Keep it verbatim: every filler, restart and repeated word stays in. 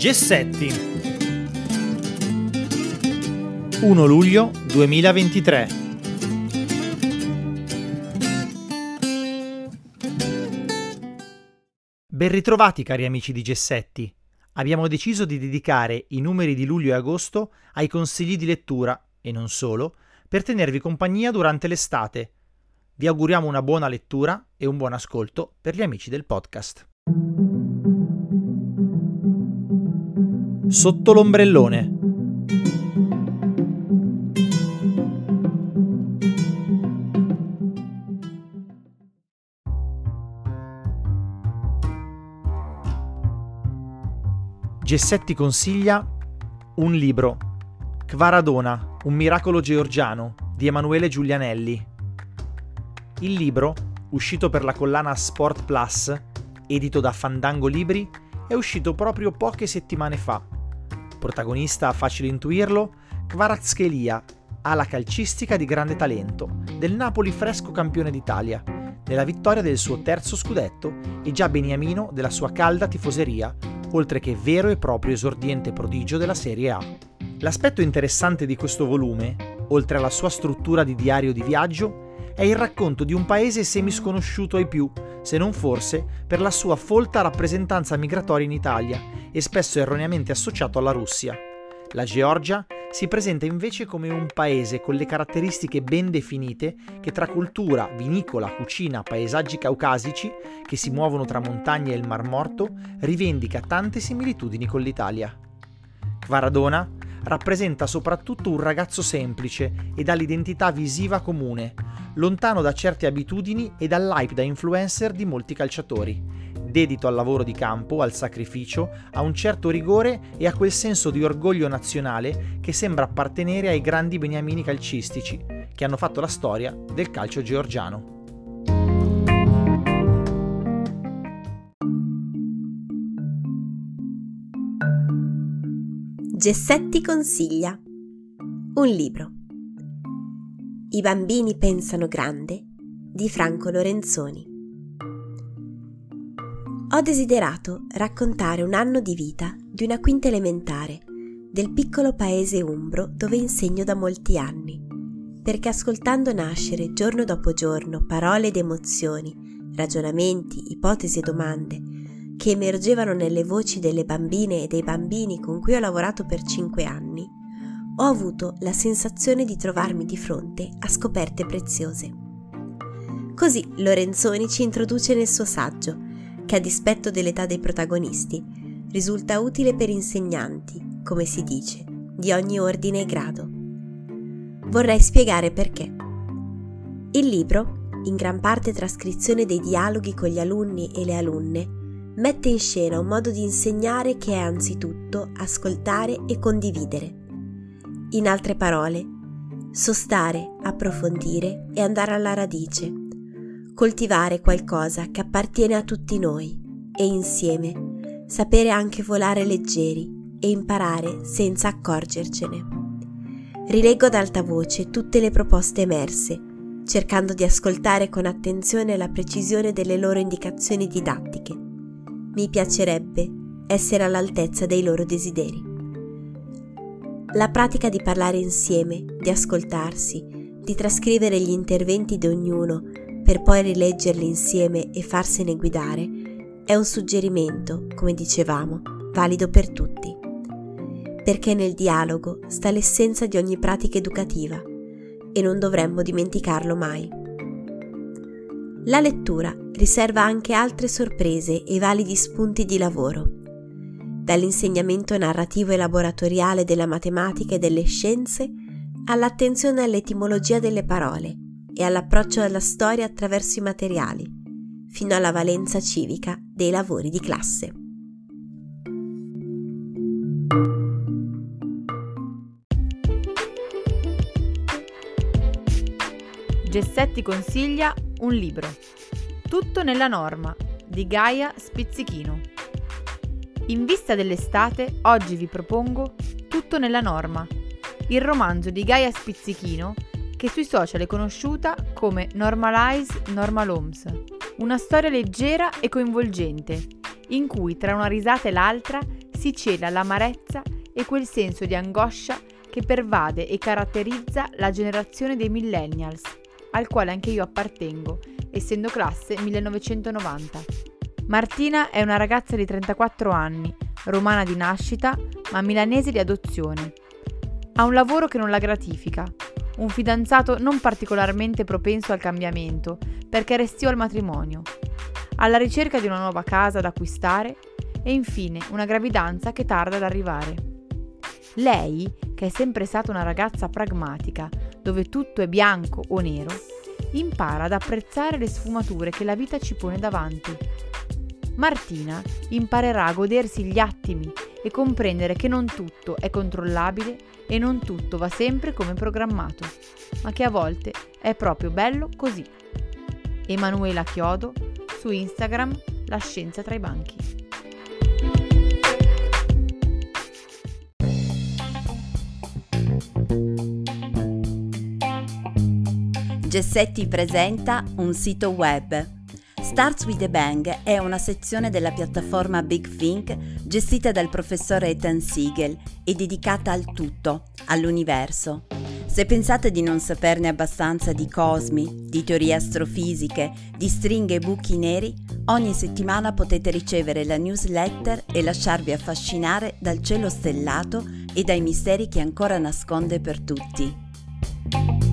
Gessetti. primo luglio duemilaventitré. Ben ritrovati cari amici di Gessetti. Abbiamo deciso di dedicare i numeri di luglio e agosto ai consigli di lettura, e non solo, per tenervi compagnia durante l'estate. Vi auguriamo una buona lettura e un buon ascolto per gli amici del podcast. Sotto l'ombrellone. Gessetti consiglia un libro, Kvaradona, un miracolo georgiano, di Emanuele Giulianelli. Il libro, uscito per la collana Sport Plus, edito da Fandango Libri, è uscito proprio poche settimane fa. Protagonista, facile intuirlo, Kvaratskhelia, ala calcistica di grande talento, del Napoli fresco campione d'Italia, nella vittoria del suo terzo scudetto e già beniamino della sua calda tifoseria, oltre che vero e proprio esordiente prodigio della Serie A. L'aspetto interessante di questo volume, oltre alla sua struttura di diario di viaggio, è il racconto di un paese semisconosciuto ai più, se non forse per la sua folta rappresentanza migratoria in Italia e spesso erroneamente associato alla Russia. La Georgia si presenta invece come un paese con le caratteristiche ben definite che tra cultura, vinicola, cucina, paesaggi caucasici, che si muovono tra montagne e il Mar Morto, rivendica tante similitudini con l'Italia. Kvaradona rappresenta soprattutto un ragazzo semplice e dall'identità visiva comune, lontano da certe abitudini e dall'hype da influencer di molti calciatori, dedito al lavoro di campo, al sacrificio, a un certo rigore e a quel senso di orgoglio nazionale che sembra appartenere ai grandi beniamini calcistici, che hanno fatto la storia del calcio georgiano. Gessetti consiglia un libro. I bambini pensano grande, di Franco Lorenzoni. Ho desiderato raccontare un anno di vita di una quinta elementare del piccolo paese umbro dove insegno da molti anni, perché ascoltando nascere giorno dopo giorno parole ed emozioni, ragionamenti, ipotesi e domande che emergevano nelle voci delle bambine e dei bambini con cui ho lavorato per cinque anni, ho avuto la sensazione di trovarmi di fronte a scoperte preziose. Così Lorenzoni ci introduce nel suo saggio, che a dispetto dell'età dei protagonisti risulta utile per insegnanti, come si dice, di ogni ordine e grado. Vorrei spiegare perché. Il libro, in gran parte trascrizione dei dialoghi con gli alunni e le alunne, mette in scena un modo di insegnare che è anzitutto ascoltare e condividere. In altre parole, sostare, approfondire e andare alla radice, coltivare qualcosa che appartiene a tutti noi e insieme sapere anche volare leggeri e imparare senza accorgercene. Rileggo ad alta voce tutte le proposte emerse, cercando di ascoltare con attenzione la precisione delle loro indicazioni didattiche. Mi piacerebbe essere all'altezza dei loro desideri. La pratica di parlare insieme, di ascoltarsi, di trascrivere gli interventi di ognuno per poi rileggerli insieme e farsene guidare, è un suggerimento, come dicevamo, valido per tutti. Perché nel dialogo sta l'essenza di ogni pratica educativa e non dovremmo dimenticarlo mai. La lettura riserva anche altre sorprese e validi spunti di lavoro. Dall'insegnamento narrativo e laboratoriale della matematica e delle scienze all'attenzione all'etimologia delle parole, e all'approccio alla storia attraverso i materiali, fino alla valenza civica dei lavori di classe. Gessetti consiglia un libro, Tutto nella norma, di Gaia Spizzichino. In vista dell'estate, oggi vi propongo Tutto nella norma, il romanzo di Gaia Spizzichino che sui social è conosciuta come Normalize Normaloms, una storia leggera e coinvolgente, in cui tra una risata e l'altra si cela l'amarezza e quel senso di angoscia che pervade e caratterizza la generazione dei millennials, al quale anche io appartengo, essendo classe millenovecentonovanta. Martina è una ragazza di trentaquattro anni, romana di nascita, ma milanese di adozione. Ha un lavoro che non la gratifica, un fidanzato non particolarmente propenso al cambiamento, perché restiò al matrimonio, alla ricerca di una nuova casa da acquistare e infine una gravidanza che tarda ad arrivare. Lei, che è sempre stata una ragazza pragmatica, dove tutto è bianco o nero, impara ad apprezzare le sfumature che la vita ci pone davanti. Martina imparerà a godersi gli attimi e comprendere che non tutto è controllabile e non tutto va sempre come programmato, ma che a volte è proprio bello così. Emanuela Chiodo, su Instagram, La Scienza tra i Banchi. Gessetti presenta un sito web. Starts with a Bang è una sezione della piattaforma Big Think gestita dal professore Ethan Siegel e dedicata al tutto, all'universo. Se pensate di non saperne abbastanza di cosmi, di teorie astrofisiche, di stringhe e buchi neri, ogni settimana potete ricevere la newsletter e lasciarvi affascinare dal cielo stellato e dai misteri che ancora nasconde per tutti.